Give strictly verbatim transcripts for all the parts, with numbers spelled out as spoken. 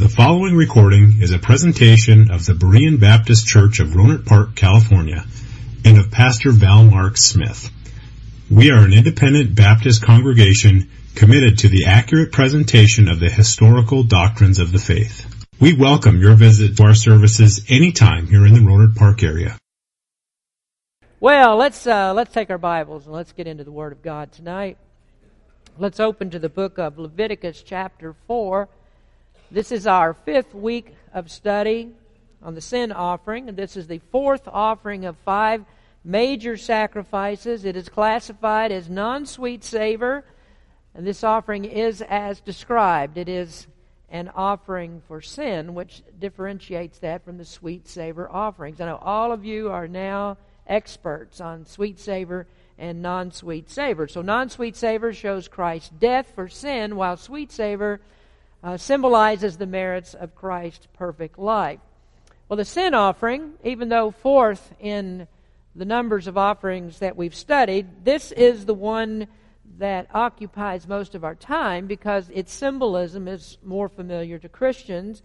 The following recording is a presentation of the Berean Baptist Church of Rohnert Park, California, and of Pastor Val Mark Smith. We are an independent Baptist congregation committed to the accurate presentation of the historical doctrines of the faith. We welcome your visit to our services anytime you're in the Rohnert Park area. Well, let's uh, let's take our Bibles and let's get into the Word of God tonight. Let's open to the book of Leviticus chapter four. This is our fifth week of study on the sin offering, and this is the fourth offering of five major sacrifices. It is classified as non-sweet savor, and this offering is as described. It is an offering for sin, which differentiates that from the sweet savor offerings. I know all of you are now experts on sweet savor and non-sweet savor. So non-sweet savor shows Christ's death for sin, while sweet savor Uh, symbolizes the merits of Christ's perfect life. Well, the sin offering, even though fourth in the numbers of offerings that we've studied, this is the one that occupies most of our time because its symbolism is more familiar to Christians,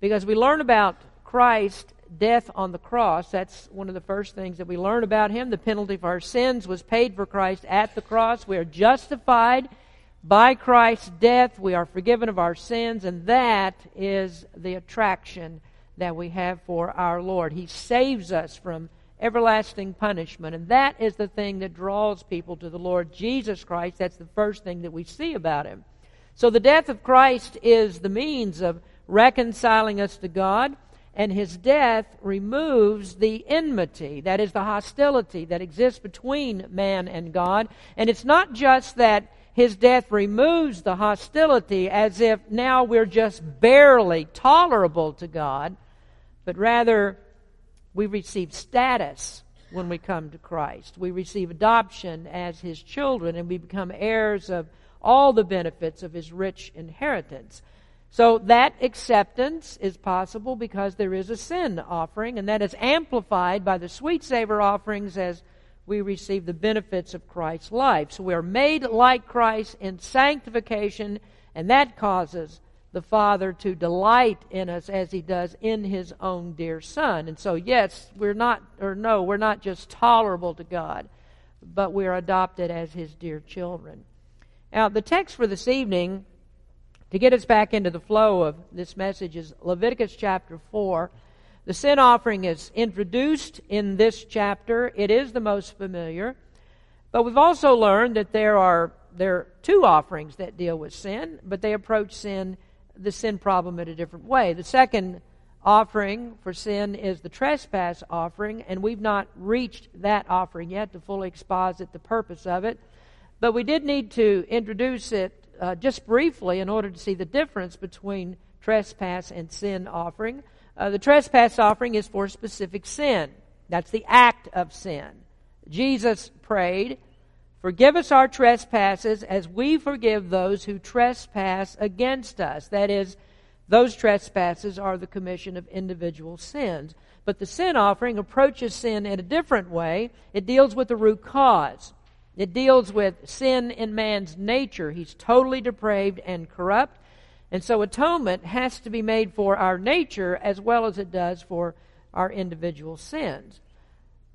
because we learn about Christ's death on the cross. That's one of the first things that we learn about Him. The penalty for our sins was paid for Christ at the cross. We are justified by Christ's death. We are forgiven of our sins, and that is the attraction that we have for our Lord. He saves us from everlasting punishment, and that is the thing that draws people to the Lord Jesus Christ. That's the first thing that we see about Him. So the death of Christ is the means of reconciling us to God, and His death removes the enmity, that is the hostility that exists between man and God. And it's not just that His death removes the hostility as if now we're just barely tolerable to God, but rather we receive status when we come to Christ. We receive adoption as His children, and we become heirs of all the benefits of His rich inheritance. So that acceptance is possible because there is a sin offering, and that is amplified by the sweet savor offerings as we receive the benefits of Christ's life. So we are made like Christ in sanctification, and that causes the Father to delight in us as He does in His own dear Son. And so, yes, we're not, or no, we're not just tolerable to God, but we're adopted as His dear children. Now, the text for this evening, to get us back into the flow of this message, is Leviticus chapter four. The sin offering is introduced in this chapter. It is the most familiar. But we've also learned that there are there are two offerings that deal with sin, but they approach sin, the sin problem, in a different way. The second offering for sin is the trespass offering, and we've not reached that offering yet to fully exposit the purpose of it. But we did need to introduce it uh, just briefly in order to see the difference between trespass and sin offering. Uh, the trespass offering is for specific sin. That's the act of sin. Jesus prayed, "Forgive us our trespasses as we forgive those who trespass against us." That is, those trespasses are the commission of individual sins. But the sin offering approaches sin in a different way. It deals with the root cause. It deals with sin in man's nature. He's totally depraved and corrupt. And so atonement has to be made for our nature as well as it does for our individual sins.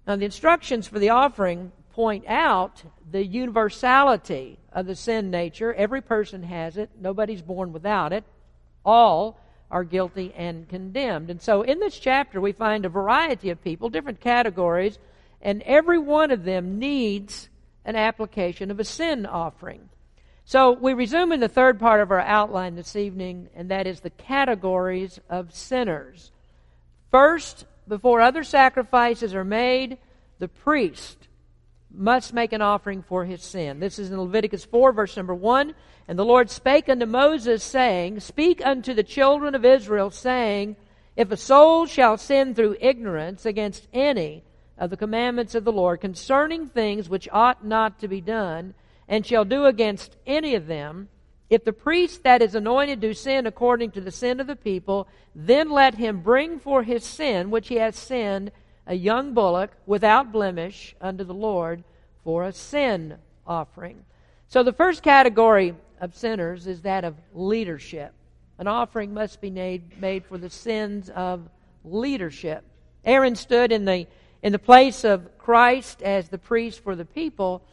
Now, the instructions for the offering point out the universality of the sin nature. Every person has it. Nobody's born without it. All are guilty and condemned. And so in this chapter we find a variety of people, different categories, and every one of them needs an application of a sin offering. So we resume in the third part of our outline this evening, and that is the categories of sinners. First, before other sacrifices are made, the priest must make an offering for his sin. This is in Leviticus four, verse number one. "And the Lord spake unto Moses, saying, Speak unto the children of Israel, saying, If a soul shall sin through ignorance against any of the commandments of the Lord concerning things which ought not to be done, and shall do against any of them, if the priest that is anointed do sin according to the sin of the people, then let him bring for his sin, which he has sinned, a young bullock without blemish unto the Lord for a sin offering." So the first category of sinners is that of leadership. an offering must be made, made for the sins of leadership. Aaron stood in the in the place of Christ as the priest for the people,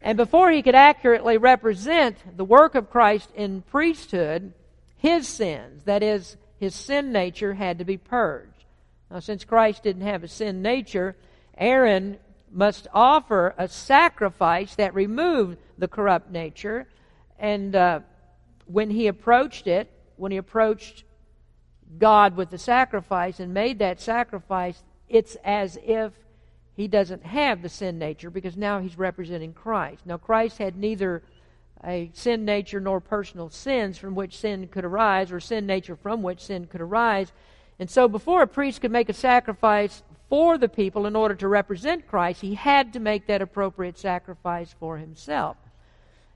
and before he could accurately represent the work of Christ in priesthood, his sins, that is, his sin nature, had to be purged. Now, since Christ didn't have a sin nature, Aaron must offer a sacrifice that removed the corrupt nature. And uh, when he approached it, when he approached God with the sacrifice and made that sacrifice, it's as if he doesn't have the sin nature, because now he's representing Christ. Now, Christ had neither a sin nature nor personal sins from which sin could arise, or sin nature from which sin could arise. And so before a priest could make a sacrifice for the people in order to represent Christ, he had to make that appropriate sacrifice for himself.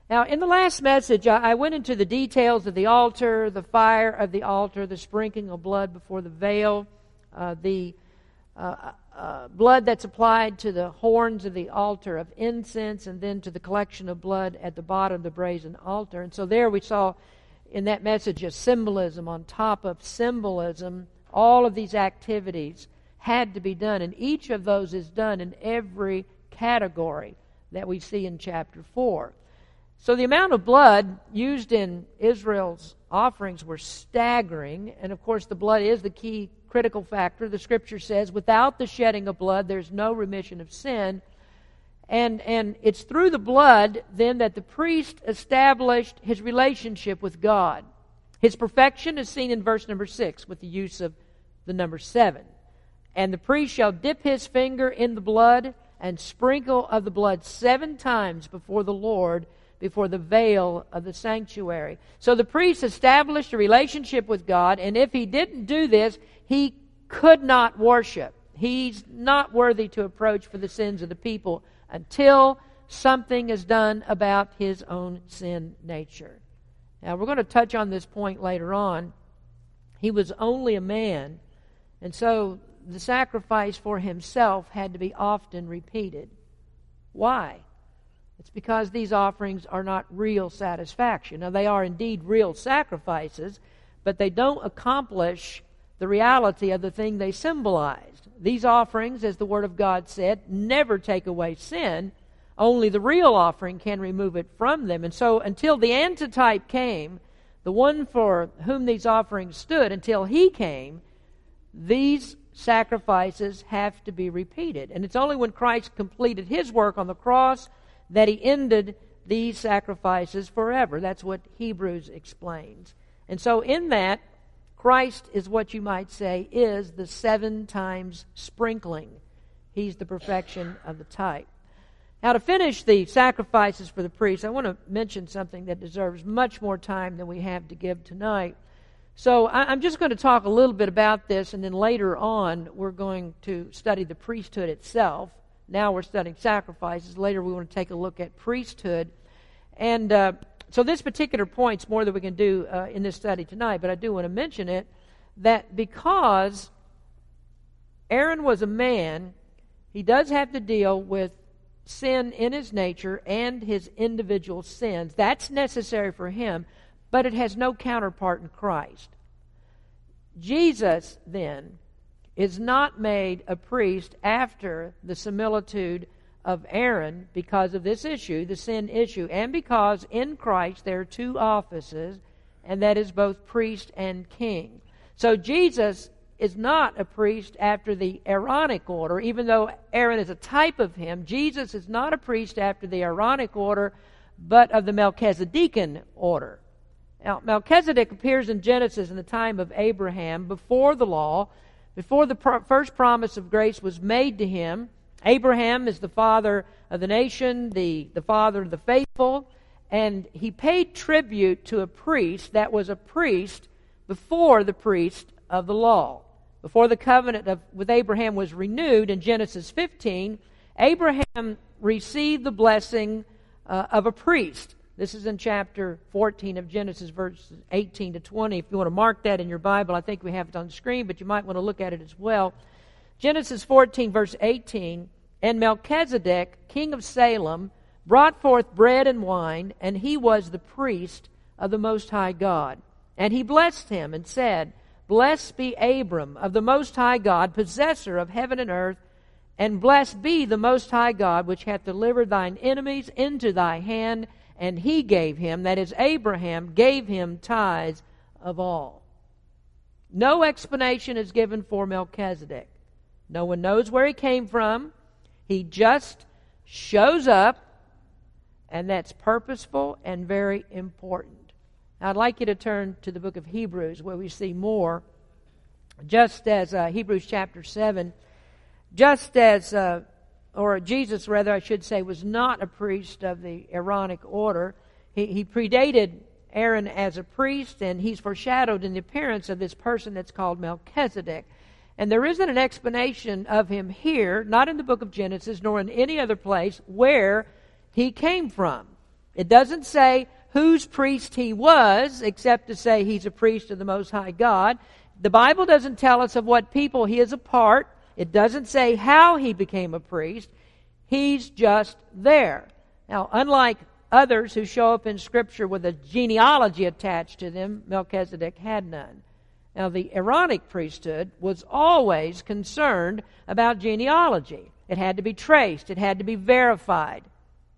Now, in the last message, I went into the details of the altar, the fire of the altar, the sprinkling of blood before the veil, uh, the uh, uh, blood that's applied to the horns of the altar of incense, and then to the collection of blood at the bottom of the brazen altar. And so there we saw in that message a symbolism on top of symbolism. All of these activities had to be done, and each of those is done in every category that we see in chapter four. So the amount of blood used in Israel's offerings were staggering, and of course the blood is the key critical factor. The Scripture says, without the shedding of blood, there's no remission of sin. And, and it's through the blood, then, that the priest established his relationship with God. His perfection is seen in verse number six with the use of the number seven. And the priest shall dip his finger in the blood and sprinkle of the blood seven times before the Lord, before the veil of the sanctuary. So the priest established a relationship with God, and if he didn't do this, he could not worship. He's not worthy to approach for the sins of the people until something is done about his own sin nature. Now, we're going to touch on this point later on. He was only a man, and so the sacrifice for himself had to be often repeated. Why? It's because these offerings are not real satisfaction. Now, they are indeed real sacrifices, but they don't accomplish the reality of the thing they symbolized. These offerings, as the Word of God said, never take away sin. Only the real offering can remove it from them. And so until the antitype came, the one for whom these offerings stood, until he came, these sacrifices have to be repeated. And it's only when Christ completed his work on the cross that he ended these sacrifices forever. That's what Hebrews explains. And so in that, Christ is what you might say is the seven times sprinkling. He's the perfection of the type. Now, to finish the sacrifices for the priest, I want to mention something that deserves much more time than we have to give tonight. So I'm just going to talk a little bit about this, and then later on we're going to study the priesthood itself. Now we're studying sacrifices. Later we want to take a look at priesthood. And uh, so this particular point's more than we can do uh, in this study tonight, but I do want to mention it, that because Aaron was a man, he does have to deal with sin in his nature and his individual sins. That's necessary for him, but it has no counterpart in Christ. Jesus, then, is not made a priest after the similitude of Aaron because of this issue, the sin issue, and because in Christ there are two offices, and that is both priest and king. So Jesus is not a priest after the Aaronic order. Even though Aaron is a type of him, Jesus is not a priest after the Aaronic order, but of the Melchizedekan order. Now, Melchizedek appears in Genesis in the time of Abraham, before the law, before the pr- first promise of grace was made to him. Abraham is the father of the nation, the, the father of the faithful, and he paid tribute to a priest that was a priest before the priest of the law. Before the covenant of, with Abraham was renewed in Genesis fifteen, Abraham received the blessing uh, of a priest. This is in chapter fourteen of Genesis, verses eighteen to twenty. If you want to mark that in your Bible, I think we have it on the screen, but you might want to look at it as well. Genesis fourteen, verse eighteen, and Melchizedek, king of Salem, brought forth bread and wine, and he was the priest of the Most High God. And he blessed him and said, Blessed be Abram of the Most High God, possessor of heaven and earth, and blessed be the Most High God, which hath delivered thine enemies into thy hand. And he gave him, that is Abraham, gave him tithes of all. No explanation is given for Melchizedek. No one knows where he came from. He just shows up, and that's purposeful and very important. Now, I'd like you to turn to the book of Hebrews, where we see more, just as uh, Hebrews chapter seven, just as, uh, or Jesus, rather, I should say, was not a priest of the Aaronic order. He, he predated Aaron as a priest, and he's foreshadowed in the appearance of this person that's called Melchizedek. And there isn't an explanation of him here, not in the book of Genesis, nor in any other place, where he came from. It doesn't say whose priest he was, except to say he's a priest of the Most High God. The Bible doesn't tell us of what people he is a part. It doesn't say how he became a priest. He's just there. Now, unlike others who show up in Scripture with a genealogy attached to them, Melchizedek had none. Now, the Aaronic priesthood was always concerned about genealogy. It had to be traced. It had to be verified.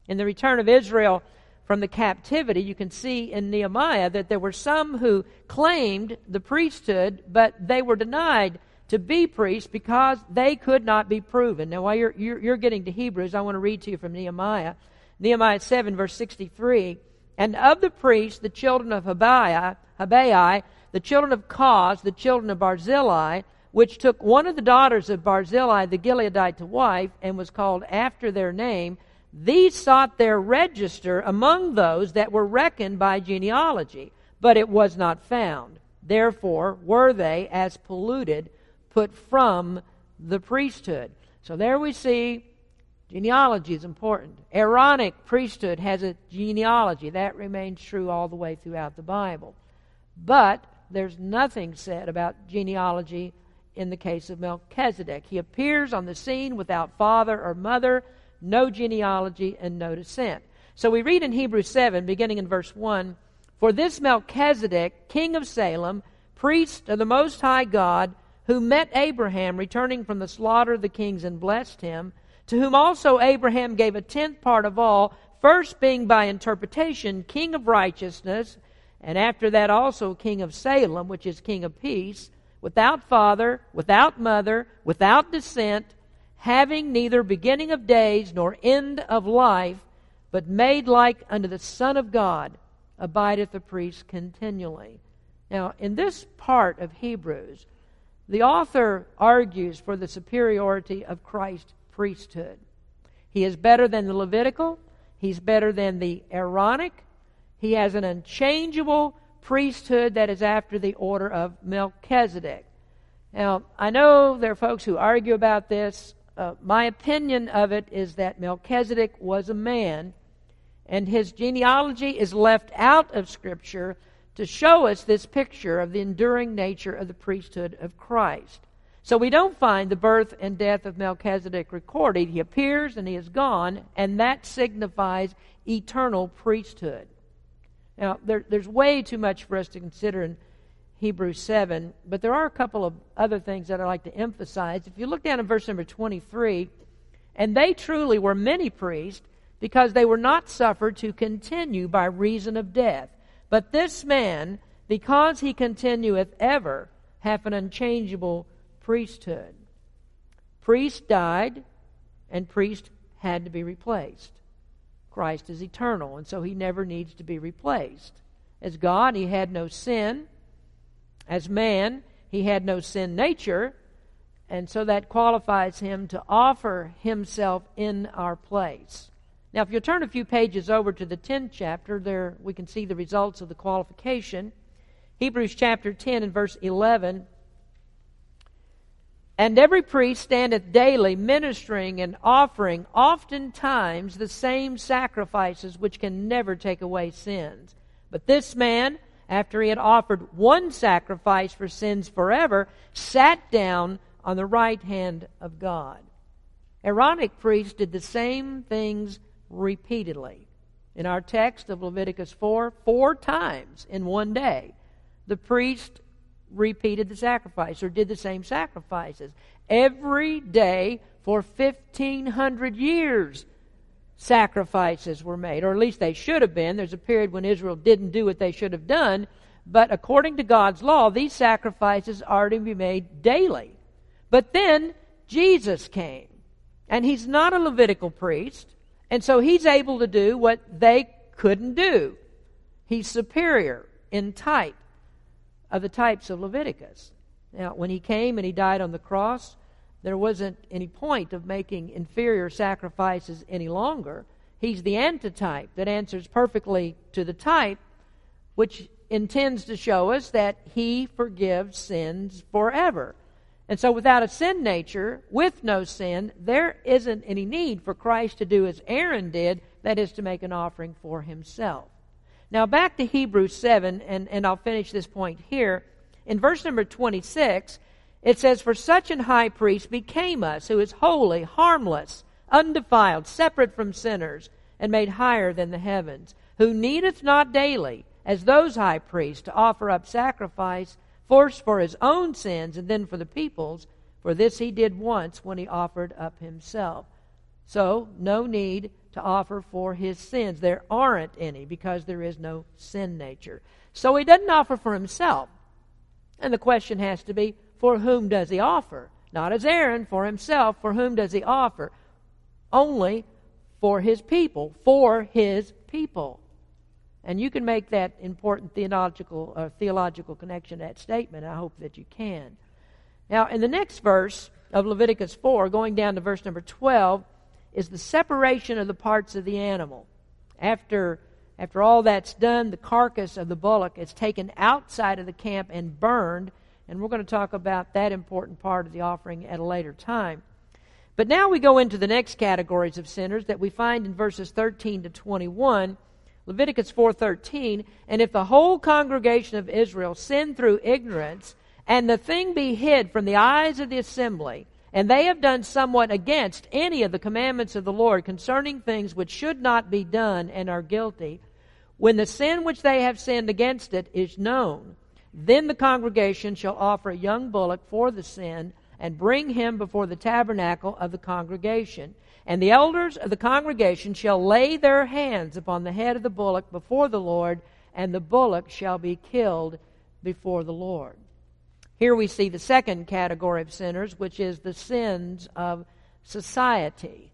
In the return of Israel from the captivity, you can see in Nehemiah that there were some who claimed the priesthood, but they were denied to be priests because they could not be proven. Now, while you're, you're, you're getting to Hebrews, I want to read to you from Nehemiah. Nehemiah seven, verse sixty-three, And of the priests, the children of Habbai, Habbai, the children of Koz, the children of Barzillai, which took one of the daughters of Barzillai, the Gileadite, to wife, and was called after their name, these sought their register among those that were reckoned by genealogy, but it was not found. Therefore were they, as polluted, put from the priesthood. So there we see genealogy is important. Aaronic priesthood has a genealogy. That remains true all the way throughout the Bible. But there's nothing said about genealogy in the case of Melchizedek. He appears on the scene without father or mother, no genealogy and no descent. So we read in Hebrews seven, beginning in verse one, For this Melchizedek, king of Salem, priest of the Most High God, who met Abraham returning from the slaughter of the kings and blessed him, to whom also Abraham gave a tenth part of all, first being by interpretation king of righteousness, and after that also king of Salem, which is king of peace, without father, without mother, without descent, having neither beginning of days nor end of life, but made like unto the Son of God, abideth the priest continually. Now, in this part of Hebrews, the author argues for the superiority of Christ's priesthood. He is better than the Levitical. He's better than the Aaronic. He has an unchangeable priesthood that is after the order of Melchizedek. Now, I know there are folks who argue about this. Uh, my opinion of it is that Melchizedek was a man, and his genealogy is left out of Scripture to show us this picture of the enduring nature of the priesthood of Christ. So we don't find the birth and death of Melchizedek recorded. He appears and he is gone, and that signifies eternal priesthood. Now, there, there's way too much for us to consider in Hebrews seven, but there are a couple of other things that I'd like to emphasize. If you look down at verse number twenty-three, and they truly were many priests, because they were not suffered to continue by reason of death. But this man, because he continueth ever, hath an unchangeable priesthood. Priest died, and priest had to be replaced. Christ is eternal, and so he never needs to be replaced. As God, he had no sin. As man, he had no sin nature, and so that qualifies him to offer himself in our place. Now, if you turn a few pages over to the tenth chapter, there we can see the results of the qualification. Hebrews chapter ten and verse eleven. And every priest standeth daily ministering and offering oftentimes the same sacrifices which can never take away sins. But this man, after he had offered one sacrifice for sins forever, sat down on the right hand of God. Aaronic priests did the same things repeatedly. In our text of Leviticus four, four times in one day. the priest repeated the sacrifice, or did the same sacrifices every day for fifteen hundred years. Sacrifices were made, or at least they should have been. There's a period when Israel didn't do what they should have done, but according to God's law, these sacrifices are to be made daily. But then Jesus came, and he's not a Levitical priest, and so he's able to do what they couldn't do. He's superior in type of the types of Leviticus. Now, when he came and he died on the cross, there wasn't any point of making inferior sacrifices any longer. He's the antitype that answers perfectly to the type, which intends to show us that he forgives sins forever. And so without a sin nature, with no sin, there isn't any need for Christ to do as Aaron did, that is to make an offering for himself. Now back to Hebrews seven, and, and I'll finish this point here. In verse number twenty-six... it says, "For such an high priest became us, who is holy, harmless, undefiled, separate from sinners, and made higher than the heavens, who needeth not daily, as those high priests, to offer up sacrifice, first for his own sins, and then for the people's. For this he did once when he offered up himself." So, no need to offer for his sins. There aren't any, because there is no sin nature. So he doesn't offer for himself. And the question has to be, for whom does he offer? Not as Aaron, for himself. For whom does he offer? Only for his people. For his people. And you can make that important theological, uh, theological connection to that statement. I hope that you can. Now, in the next verse of Leviticus four, going down to verse number twelve, is the separation of the parts of the animal. After, after all that's done, the carcass of the bullock is taken outside of the camp and burned. And we're going to talk about that important part of the offering at a later time. But now we go into the next categories of sinners that we find in verses thirteen to twenty-one, Leviticus four thirteen, "And if the whole congregation of Israel sin through ignorance, and the thing be hid from the eyes of the assembly, and they have done somewhat against any of the commandments of the Lord concerning things which should not be done and are guilty, when the sin which they have sinned against it is known, then the congregation shall offer a young bullock for the sin, and bring him before the tabernacle of the congregation. And the elders of the congregation shall lay their hands upon the head of the bullock before the Lord, and the bullock shall be killed before the Lord." Here we see the second category of sinners, which is the sins of society.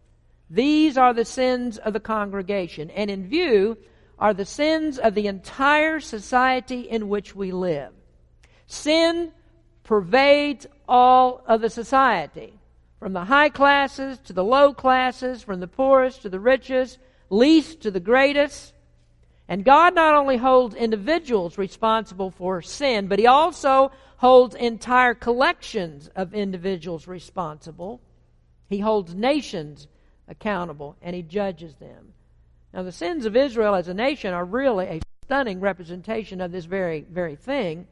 These are the sins of the congregation, and in view are the sins of the entire society in which we live. Sin pervades all of the society, from the high classes to the low classes, from the poorest to the richest, least to the greatest. And God not only holds individuals responsible for sin, but He also holds entire collections of individuals responsible. He holds nations accountable, and He judges them. Now, the sins of Israel as a nation are really a stunning representation of this very, very thing,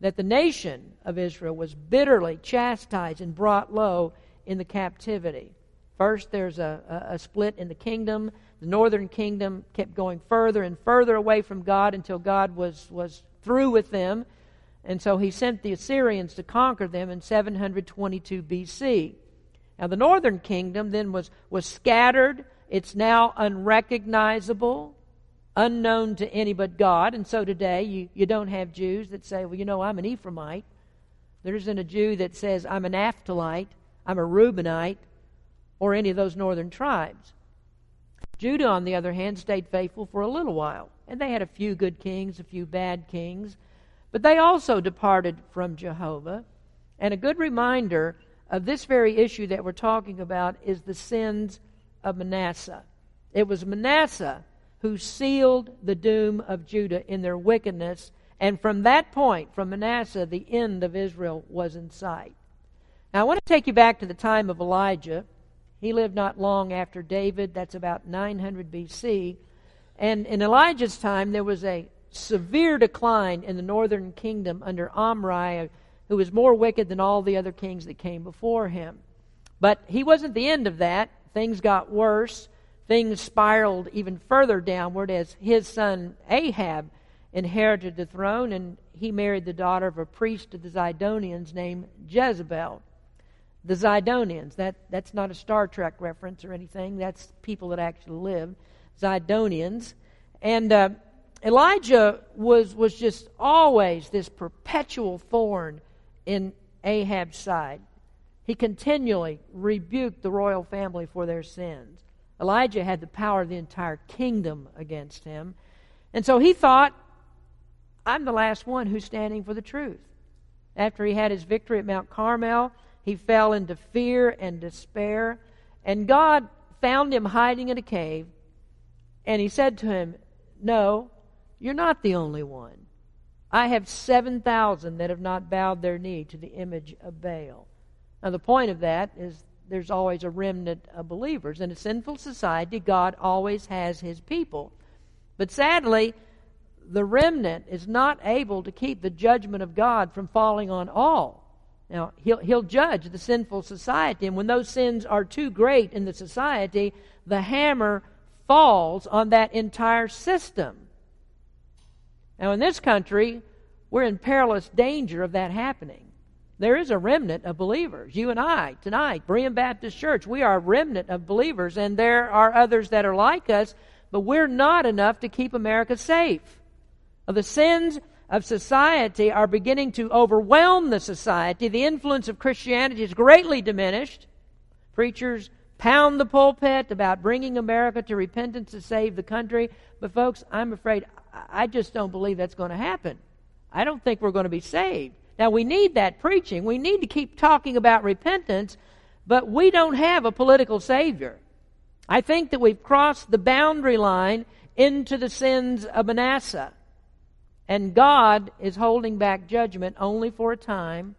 that the nation of Israel was bitterly chastised and brought low in the captivity. First, there's a, a split in the kingdom. The northern kingdom kept going further and further away from God until God was, was through with them. And so He sent the Assyrians to conquer them in seven twenty-two B C. Now, the northern kingdom then was, was scattered. It's now unrecognizable, unknown to any but God. And so today you, you don't have Jews that say, well, you know, I'm an Ephraimite. There isn't a Jew that says, I'm an Naphthalite, I'm a Reubenite, or any of those northern tribes. Judah, on the other hand, stayed faithful for a little while. And they had a few good kings, a few bad kings. But they also departed from Jehovah. And a good reminder of this very issue that we're talking about is the sins of Manasseh. It was Manasseh who sealed the doom of Judah in their wickedness, and from that point, from Manasseh, the end of Israel was in sight. Now I want to take you back to the time of Elijah. He lived not long after David. That's about nine hundred B C. And in Elijah's time, there was a severe decline in the northern kingdom under Omri, who was more wicked than all the other kings that came before him. But he wasn't the end of that. Things got worse. Things spiraled even further downward as his son Ahab inherited the throne, and he married the daughter of a priest of the Sidonians named Jezebel. The Sidonians, that, that's not a Star Trek reference or anything. That's people that actually lived, Sidonians. And uh, Elijah was, was just always this perpetual thorn in Ahab's side. He continually rebuked the royal family for their sins. Elijah had the power of the entire kingdom against him. And so he thought, I'm the last one who's standing for the truth. After he had his victory at Mount Carmel, he fell into fear and despair. And God found him hiding in a cave. And he said to him, no, you're not the only one. I have seven thousand that have not bowed their knee to the image of Baal. Now the point of that is there's always a remnant of believers. In a sinful society, God always has his people. But sadly, the remnant is not able to keep the judgment of God from falling on all. Now, he'll, he'll judge the sinful society, and when those sins are too great in the society, the hammer falls on that entire system. Now, in this country, we're in perilous danger of that happening. There is a remnant of believers. You and I, tonight, Berean Baptist Church, we are a remnant of believers, and there are others that are like us, but we're not enough to keep America safe. The sins of society are beginning to overwhelm the society. The influence of Christianity is greatly diminished. Preachers pound the pulpit about bringing America to repentance to save the country. But folks, I'm afraid, I just don't believe that's going to happen. I don't think we're going to be saved. Now, we need that preaching. We need to keep talking about repentance, but we don't have a political savior. I think that we've crossed the boundary line into the sins of Manasseh, and God is holding back judgment only for a time,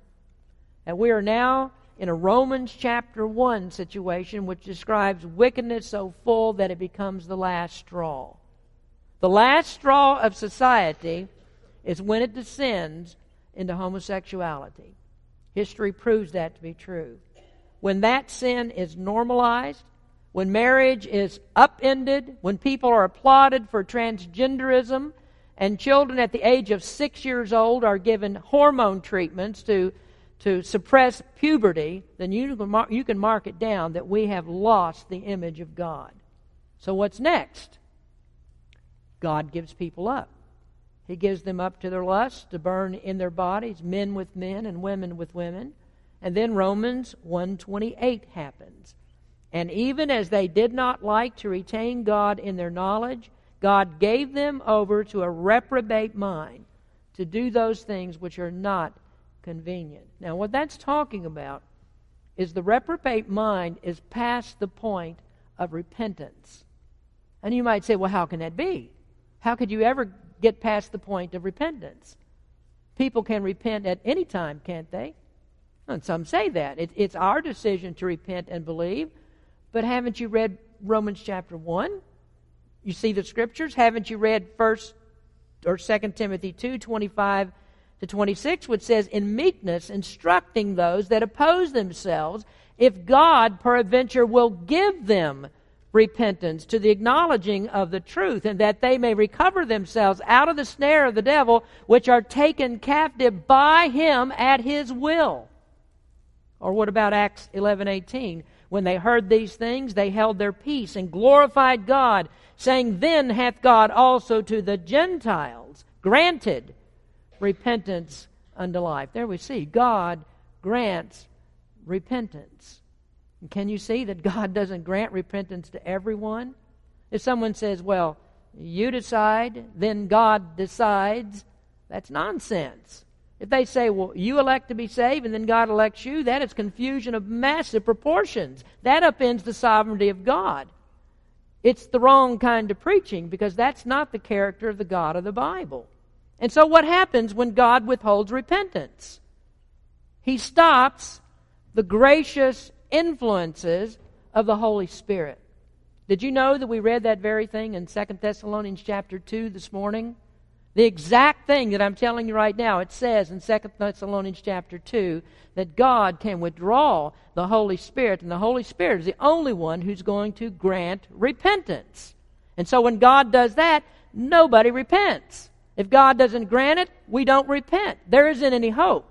and we are now in a Romans chapter one situation which describes wickedness so full that it becomes the last straw. The last straw of society is when it descends into homosexuality. History proves that to be true. When that sin is normalized, when marriage is upended, when people are applauded for transgenderism, and children at the age of six years old are given hormone treatments to, to suppress puberty, then you can, mark, you can mark it down that we have lost the image of God. So what's next? God gives people up. He gives them up to their lusts, to burn in their bodies, men with men and women with women. And then Romans one twenty-eight happens. And even as they did not like to retain God in their knowledge, God gave them over to a reprobate mind to do those things which are not convenient. Now, what that's talking about is the reprobate mind is past the point of repentance. And you might say, well, how can that be? How could you ever get past the point of repentance? People can repent at any time, can't they? And some say that. It, it's our decision to repent and believe. But haven't you read Romans chapter one? You see the Scriptures? Haven't you read First or Second Timothy two, twenty-five to twenty-six, which says, in meekness instructing those that oppose themselves, if God peradventure will give them repentance to the acknowledging of the truth, and that they may recover themselves out of the snare of the devil, which are taken captive by him at his will. Or what about Acts eleven eighteen? When they heard these things, they held their peace and glorified God, saying, then hath God also to the Gentiles granted repentance unto life. There we see, God grants repentance. Can you see that God doesn't grant repentance to everyone? If someone says, well, you decide, then God decides, that's nonsense. If they say, well, you elect to be saved and then God elects you, that is confusion of massive proportions. That upends the sovereignty of God. It's the wrong kind of preaching because that's not the character of the God of the Bible. And so what happens when God withholds repentance? He stops the gracious influences of the Holy Spirit. Did you know that we read that very thing in Second Thessalonians chapter two this morning? The exact thing that I'm telling you right now, it says in Second Thessalonians chapter two that God can withdraw the Holy Spirit, and the Holy Spirit is the only one who's going to grant repentance. And so when God does that, nobody repents. If God doesn't grant it, we don't repent. There isn't any hope.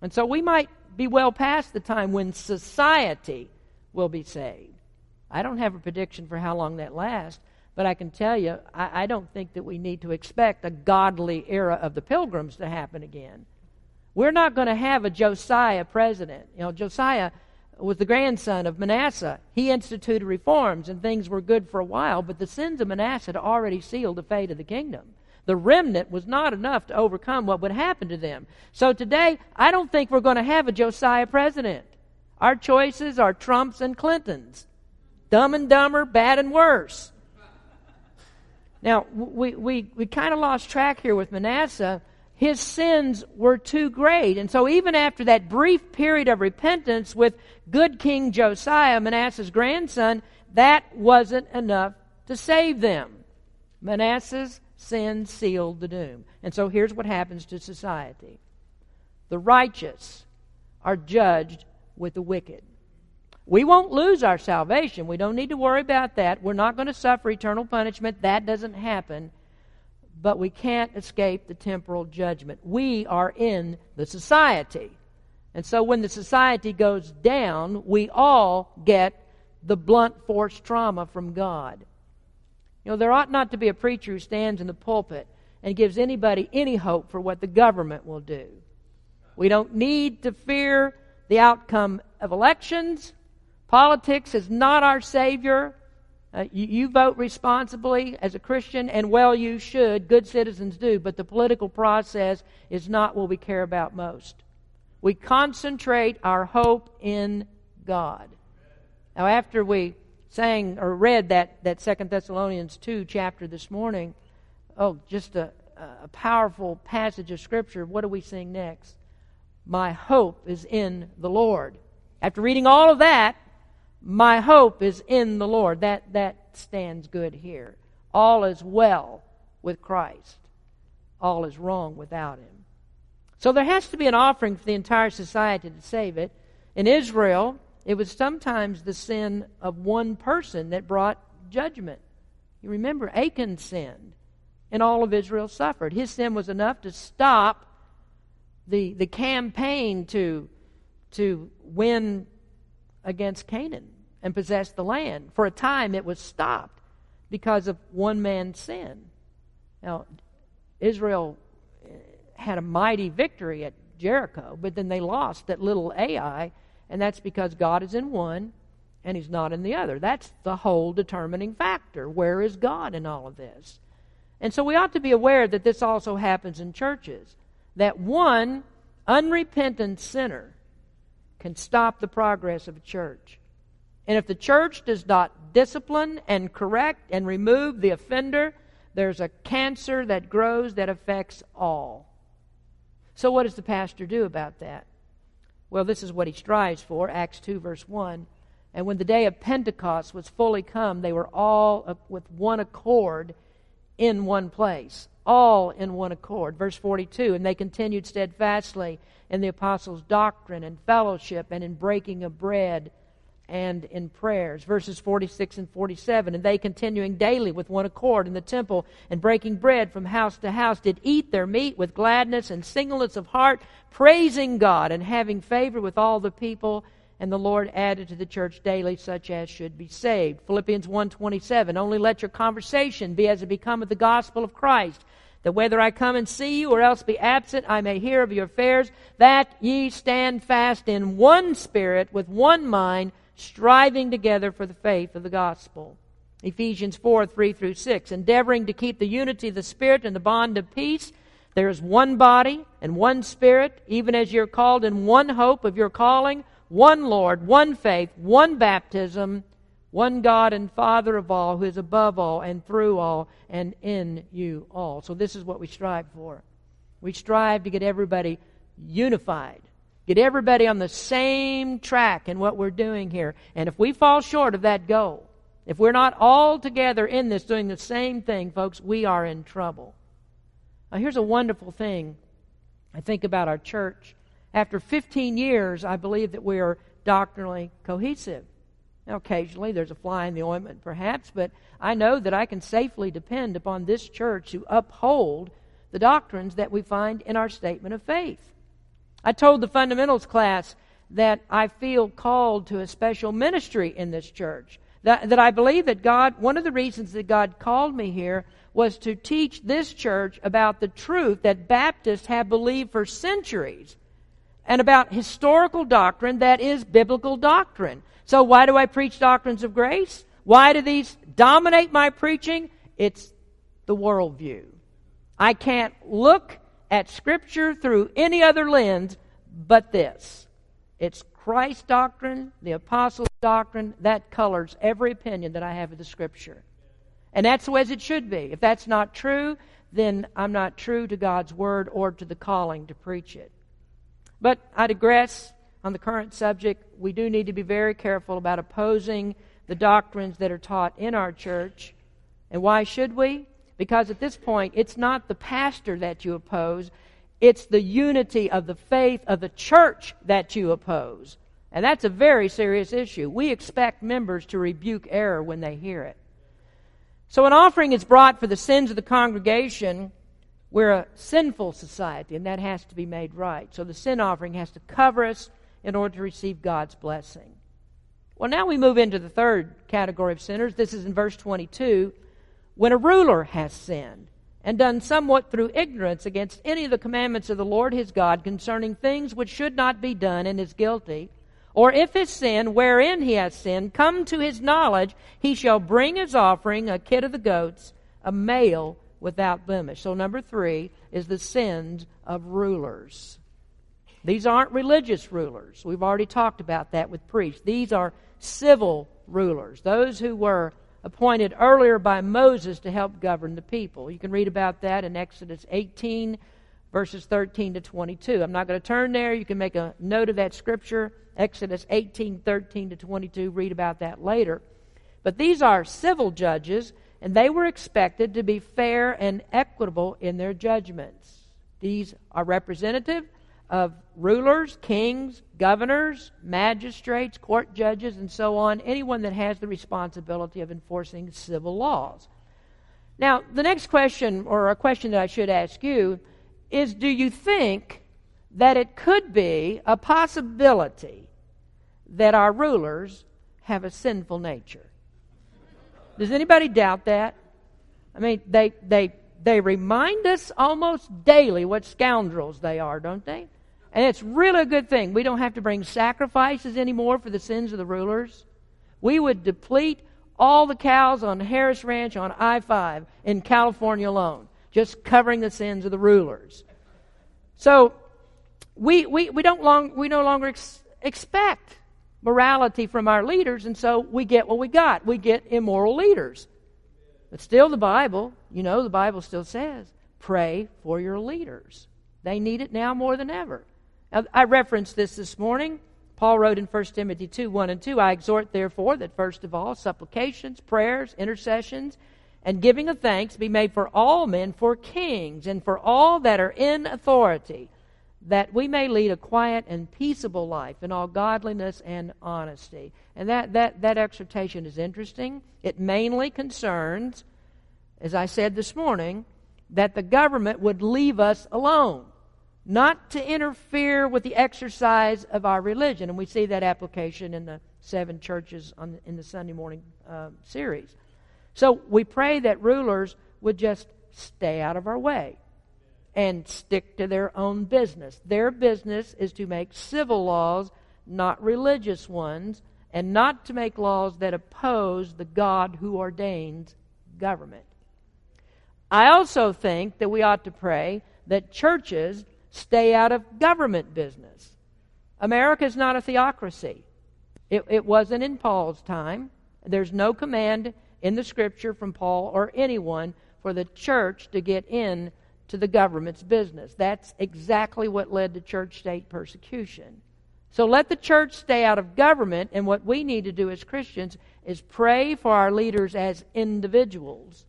And so we might be well past the time when society will be saved. I don't have a prediction for how long that lasts, but I can tell you, I, I don't think that we need to expect a godly era of the pilgrims to happen again. We're not going to have a Josiah president. You know, Josiah was the grandson of Manasseh. He instituted reforms, and things were good for a while, but the sins of Manasseh had already sealed the fate of the kingdom. The remnant was not enough to overcome what would happen to them. So today, I don't think we're going to have a Josiah president. Our choices are Trumps and Clintons. Dumb and dumber, bad and worse. Now, we we, we kind of lost track here with Manasseh. His sins were too great. And so even after that brief period of repentance with good King Josiah, Manasseh's grandson, that wasn't enough to save them. Manasseh's sin sealed the doom. And so here's what happens to society. The righteous are judged with the wicked. We won't lose our salvation. We don't need to worry about that. We're not going to suffer eternal punishment. That doesn't happen. But we can't escape the temporal judgment. We are in the society. And so when the society goes down, we all get the blunt force trauma from God. You know, there ought not to be a preacher who stands in the pulpit and gives anybody any hope for what the government will do. We don't need to fear the outcome of elections. Politics is not our Savior. Uh, you, you vote responsibly as a Christian, and well, you should. Good citizens do, but the political process is not what we care about most. We concentrate our hope in God. Now, after we sang or read that, that Second Thessalonians two chapter this morning, oh, just a, a powerful passage of Scripture. What do we sing next? My hope is in the Lord. After reading all of that, my hope is in the Lord. That that stands good here. All is well with Christ. All is wrong without Him. So there has to be an offering for the entire society to save it. In Israel, it was sometimes the sin of one person that brought judgment. You remember, Achan sinned, and all of Israel suffered. His sin was enough to stop the the campaign to to win against Canaan and possess the land. For a time, it was stopped because of one man's sin. Now, Israel had a mighty victory at Jericho, but then they lost that little Ai, and that's because God is in one and He's not in the other. That's the whole determining factor. Where is God in all of this? And so we ought to be aware that this also happens in churches, that one unrepentant sinner can stop the progress of a church. And if the church does not discipline and correct and remove the offender, there's a cancer that grows that affects all. So what does the pastor do about that? Well, this is what he strives for, Acts two, verse one. And when the day of Pentecost was fully come, they were all with one accord in one place. All in one accord. Verse forty-two, and they continued steadfastly in the apostles' doctrine and fellowship and in breaking of bread and in prayers. Verses forty-six and forty-seven, and they continuing daily with one accord in the temple and breaking bread from house to house did eat their meat with gladness and singleness of heart, praising God and having favor with all the people. And the Lord added to the church daily such as should be saved. Philippians one twenty-seven, only let your conversation be as it becometh the gospel of Christ, that whether I come and see you or else be absent, I may hear of your affairs, that ye stand fast in one spirit, with one mind, striving together for the faith of the gospel. Ephesians four, three through six, endeavoring to keep the unity of the Spirit and the bond of peace. There is one body and one Spirit, even as you're called in one hope of your calling, one Lord, one faith, one baptism, one God and Father of all, who is above all and through all and in you all. So this is what we strive for. We strive to get everybody unified, get everybody on the same track in what we're doing here. And if we fall short of that goal, if we're not all together in this doing the same thing, folks, we are in trouble. Now, here's a wonderful thing I think about our church. After fifteen years, I believe that we are doctrinally cohesive. Now, occasionally there's a fly in the ointment, perhaps, but I know that I can safely depend upon this church to uphold the doctrines that we find in our statement of faith. I told the fundamentals class that I feel called to a special ministry in this church. That, that I believe that God, one of the reasons that God called me here was to teach this church about the truth that Baptists have believed for centuries and about historical doctrine that is biblical doctrine. So why do I preach doctrines of grace? Why do these dominate my preaching? It's the worldview. I can't look at Scripture through any other lens but this. It's Christ's doctrine, the apostles' doctrine, that colors every opinion that I have of the Scripture. And that's the way it should be. If that's not true, then I'm not true to God's Word or to the calling to preach it. But I digress on the current subject. We do need to be very careful about opposing the doctrines that are taught in our church. And why should we? Because at this point, it's not the pastor that you oppose. It's the unity of the faith of the church that you oppose. And that's a very serious issue. We expect members to rebuke error when they hear it. So an offering is brought for the sins of the congregation. We're a sinful society, and that has to be made right. So the sin offering has to cover us in order to receive God's blessing. Well, now we move into the third category of sinners. This is in verse twenty-two. When a ruler has sinned and done somewhat through ignorance against any of the commandments of the Lord his God concerning things which should not be done and is guilty, or if his sin, wherein he has sinned, come to his knowledge, he shall bring his offering, a kid of the goats, a male without blemish. So number three is the sins of rulers. These aren't religious rulers. We've already talked about that with priests. These are civil rulers, those who were appointed earlier by Moses to help govern the people. You can read about that in Exodus eighteen, verses thirteen to twenty-two. I'm not going to turn there. You can make a note of that scripture. Exodus eighteen, thirteen to twenty-two. Read about that later. But these are civil judges, and they were expected to be fair and equitable in their judgments. These are representative of rulers, kings, governors, magistrates, court judges, and so on, anyone that has the responsibility of enforcing civil laws. Now, the next question, or a question that I should ask you, is do you think that it could be a possibility that our rulers have a sinful nature? Does anybody doubt that? I mean, they they they remind us almost daily what scoundrels they are, don't they? And it's really a good thing. We don't have to bring sacrifices anymore for the sins of the rulers. We would deplete all the cows on Harris Ranch on I five in California alone, just covering the sins of the rulers. So we we, we don't long we no longer ex- expect morality from our leaders, and so we get what we got. We get immoral leaders. But still the Bible, you know, the Bible still says, pray for your leaders. They need it now more than ever. Now, I referenced this this morning. Paul wrote in First Timothy two, one and two, I exhort, therefore, that first of all, supplications, prayers, intercessions, and giving of thanks be made for all men, for kings, and for all that are in authority, that we may lead a quiet and peaceable life in all godliness and honesty. And that, that, that exhortation is interesting. It mainly concerns, as I said this morning, that the government would leave us alone, not to interfere with the exercise of our religion. And we see that application in the seven churches on, in the Sunday morning uh, series. So we pray that rulers would just stay out of our way and stick to their own business. Their business is to make civil laws, not religious ones, and not to make laws that oppose the God who ordains government. I also think that we ought to pray that churches stay out of government business. America is not a theocracy. It, it wasn't in Paul's time. There's no command in the Scripture from Paul or anyone for the church to get in to the government's business. That's exactly what led to church-state persecution. So let the church stay out of government, and what we need to do as Christians is pray for our leaders as individuals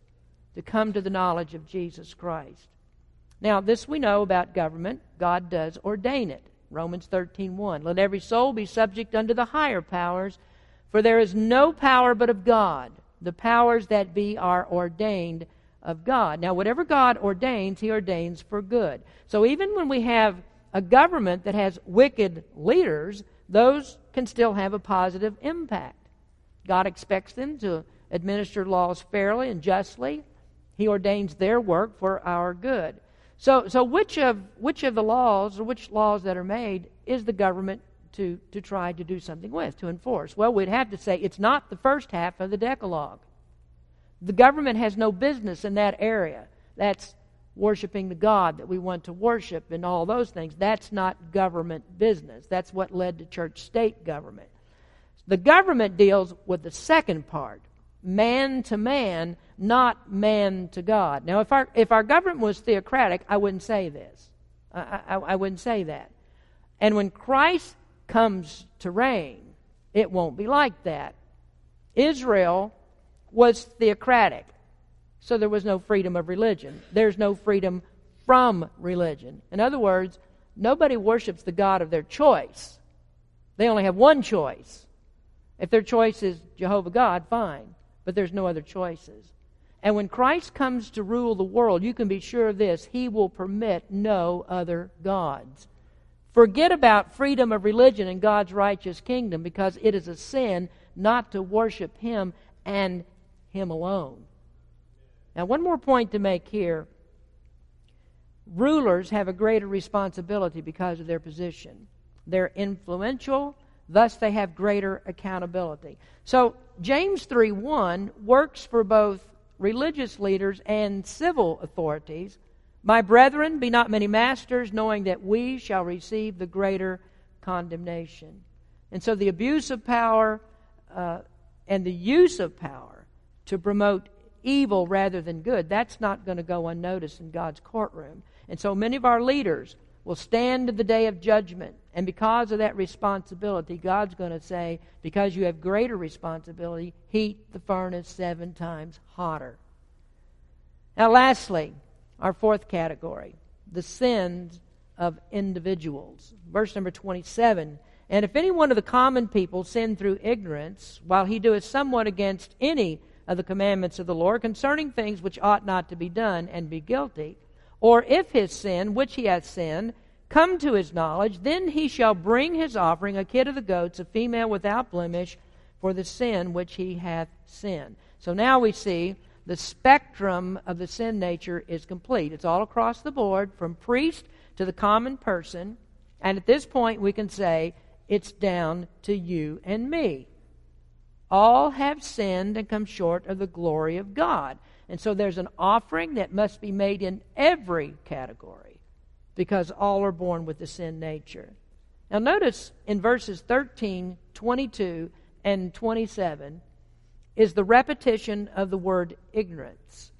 to come to the knowledge of Jesus Christ. Now, this we know about government. God does ordain it. Romans thirteen one. Let every soul be subject unto the higher powers, for there is no power but of God. The powers that be are ordained of God. Now, whatever God ordains, he ordains for good. So even when we have a government that has wicked leaders, those can still have a positive impact. God expects them to administer laws fairly and justly. He ordains their work for our good. So so which of which of the laws, or which laws that are made, is the government to, to try to do something with, to enforce? Well, we'd have to say it's not the first half of the Decalogue. The government has no business in that area. That's worshiping the God that we want to worship and all those things. That's not government business. That's what led to church-state government. The government deals with the second part, man to man, not man to God. Now, if our if our government was theocratic, I wouldn't say this. I, I, I wouldn't say that. And when Christ comes to reign, it won't be like that. Israel was theocratic, so there was no freedom of religion. There's no freedom from religion. In other words, nobody worships the God of their choice. They only have one choice. If their choice is Jehovah God, fine, but there's no other choices. And when Christ comes to rule the world, you can be sure of this, he will permit no other gods. Forget about freedom of religion in God's righteous kingdom, because it is a sin not to worship him and him alone. Now, one more point to make here. Rulers have a greater responsibility because of their position. They're influential, thus they have greater accountability. So James three one works for both religious leaders and civil authorities. My brethren, be not many masters, knowing that we shall receive the greater condemnation. And so the abuse of power uh, and the use of power to promote evil rather than good, that's not going to go unnoticed in God's courtroom. And so many of our leaders will stand in the day of judgment. And because of that responsibility, God's going to say, because you have greater responsibility, heat the furnace seven times hotter. Now lastly, our fourth category, the sins of individuals. Verse number twenty-seven, and if any one of the common people sin through ignorance, while he doeth somewhat against any of the commandments of the Lord concerning things which ought not to be done, and be guilty, or if his sin, which he hath sinned, come to his knowledge, then he shall bring his offering, a kid of the goats, a female without blemish, for the sin which he hath sinned. So now we see the spectrum of the sin nature is complete. It's all across the board, from priest to the common person. And at this point we can say, it's down to you and me. All have sinned and come short of the glory of God. And so there's an offering that must be made in every category, because all are born with the sin nature. Now notice in verses thirteen, twenty-two, and twenty-seven is the repetition of the word ignorance.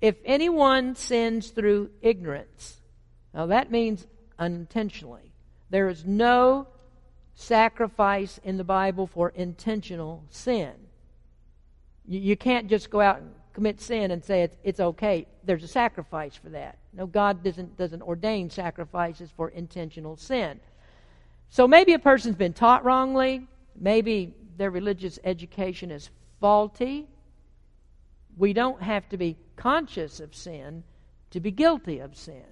If anyone sins through ignorance, now that means unintentionally. There is no sacrifice in the Bible for intentional sin. You, you can't just go out and commit sin and say it's, it's okay. There's a sacrifice for that. No, God doesn't doesn't ordain sacrifices for intentional sin. So maybe a person's been taught wrongly. Maybe their religious education is faulty. We don't have to be conscious of sin to be guilty of sin.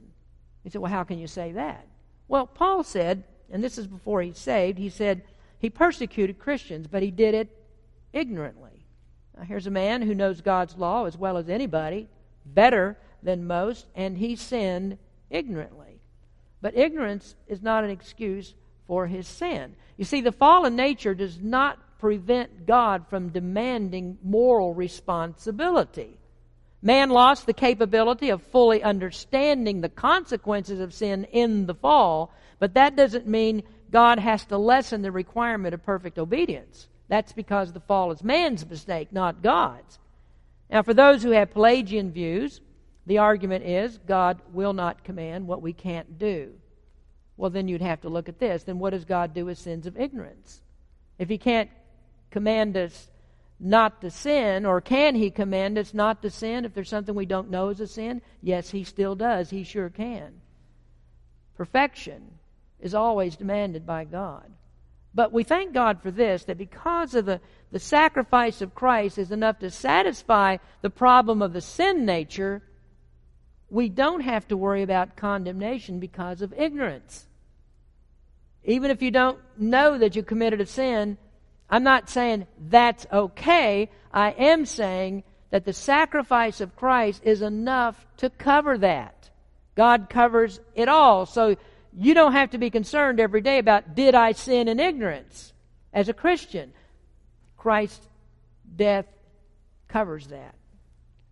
You say, well, how can you say that? Well, Paul said, and this is before he saved, he said he persecuted Christians, but he did it ignorantly. Now, here's a man who knows God's law as well as anybody, better than most, and he sinned ignorantly. But ignorance is not an excuse for his sin. You see, the fallen nature does not prevent God from demanding moral responsibility. Man lost the capability of fully understanding the consequences of sin in the fall, but that doesn't mean God has to lessen the requirement of perfect obedience. That's because the fall is man's mistake, not God's. Now, for those who have Pelagian views, the argument is God will not command what we can't do. Well, then you'd have to look at this. Then what does God do with sins of ignorance? If he can't command us not to sin, or can he command us not to sin if there's something we don't know is a sin? Yes, he still does. He sure can. Perfection is always demanded by God. But we thank God for this, that because of the, the sacrifice of Christ is enough to satisfy the problem of the sin nature, we don't have to worry about condemnation because of ignorance. Even if you don't know that you committed a sin, I'm not saying that's okay. I am saying that the sacrifice of Christ is enough to cover that. God covers it all. So you don't have to be concerned every day about, did I sin in ignorance? As a Christian, Christ's death covers that.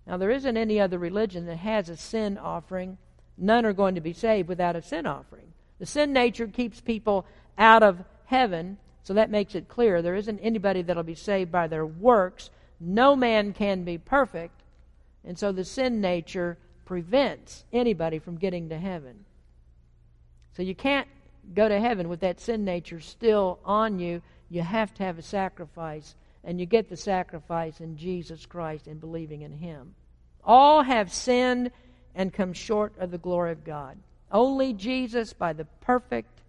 Now, there isn't any other religion that has a sin offering. None are going to be saved without a sin offering. The sin nature keeps people out of heaven, so that makes it clear. There isn't anybody that'll be saved by their works. No man can be perfect, and so the sin nature prevents anybody from getting to heaven. So you can't go to heaven with that sin nature still on you. You have to have a sacrifice, and you get the sacrifice in Jesus Christ and believing in Him. All have sinned and come short of the glory of God. Only Jesus, by the perfect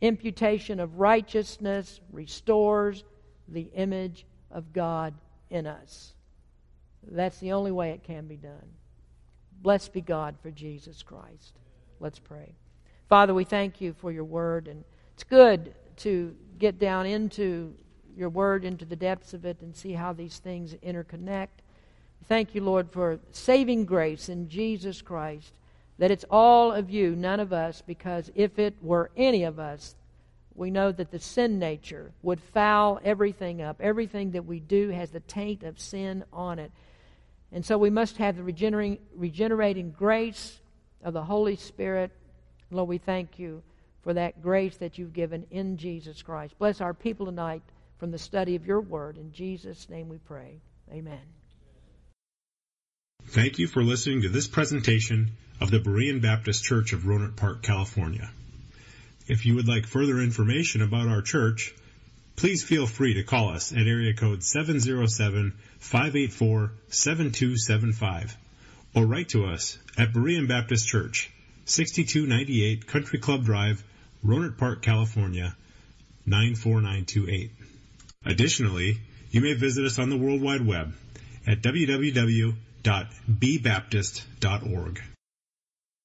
imputation of righteousness, restores the image of God in us. That's the only way it can be done. Blessed be God for Jesus Christ. Let's pray. Father, we thank you for your word, and it's good to get down into your word, into the depths of it, and see how these things interconnect. Thank you, Lord, for saving grace in Jesus Christ, that it's all of you, none of us, because if it were any of us, we know that the sin nature would foul everything up. Everything that we do has the taint of sin on it. And so we must have the regenerating, regenerating grace of the Holy Spirit. Lord, we thank you for that grace that you've given in Jesus Christ. Bless our people tonight from the study of your word. In Jesus' name we pray. Amen. Thank you for listening to this presentation of the Berean Baptist Church of Rohnert Park, California. If you would like further information about our church, please feel free to call us at area code seven zero seven, five eight four, seven two seven five or write to us at Berean Baptist Church, sixty-two ninety-eight Country Club Drive, Rohnert Park, California, nine four nine two eight. Additionally, you may visit us on the World Wide Web at w w w dot b baptist dot org.